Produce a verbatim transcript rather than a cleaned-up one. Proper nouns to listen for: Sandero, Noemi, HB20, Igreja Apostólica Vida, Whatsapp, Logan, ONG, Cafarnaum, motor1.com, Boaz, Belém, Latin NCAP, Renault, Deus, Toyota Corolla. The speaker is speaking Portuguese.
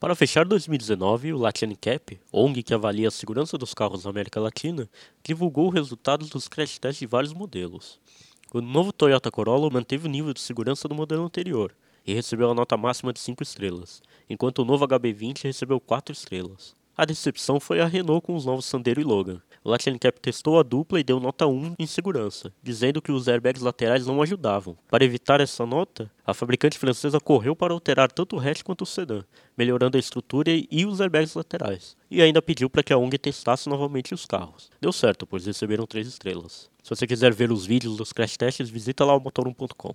Para fechar dois mil e dezenove, o Latin N C A P, O N G que avalia a segurança dos carros na América Latina, divulgou resultados dos crash tests de vários modelos. O novo Toyota Corolla manteve o nível de segurança do modelo anterior e recebeu a nota máxima de cinco estrelas, enquanto o novo H B vinte recebeu quatro estrelas. A decepção foi a Renault com os novos Sandero e Logan. O Latin N C A P testou a dupla e deu nota um em segurança, dizendo que os airbags laterais não ajudavam. Para evitar essa nota, a fabricante francesa correu para alterar tanto o hatch quanto o sedã, melhorando a estrutura e os airbags laterais, e ainda pediu para que a O N G testasse novamente os carros. Deu certo, pois receberam três estrelas. Se você quiser ver os vídeos dos crash tests, visita lá o motor um ponto com.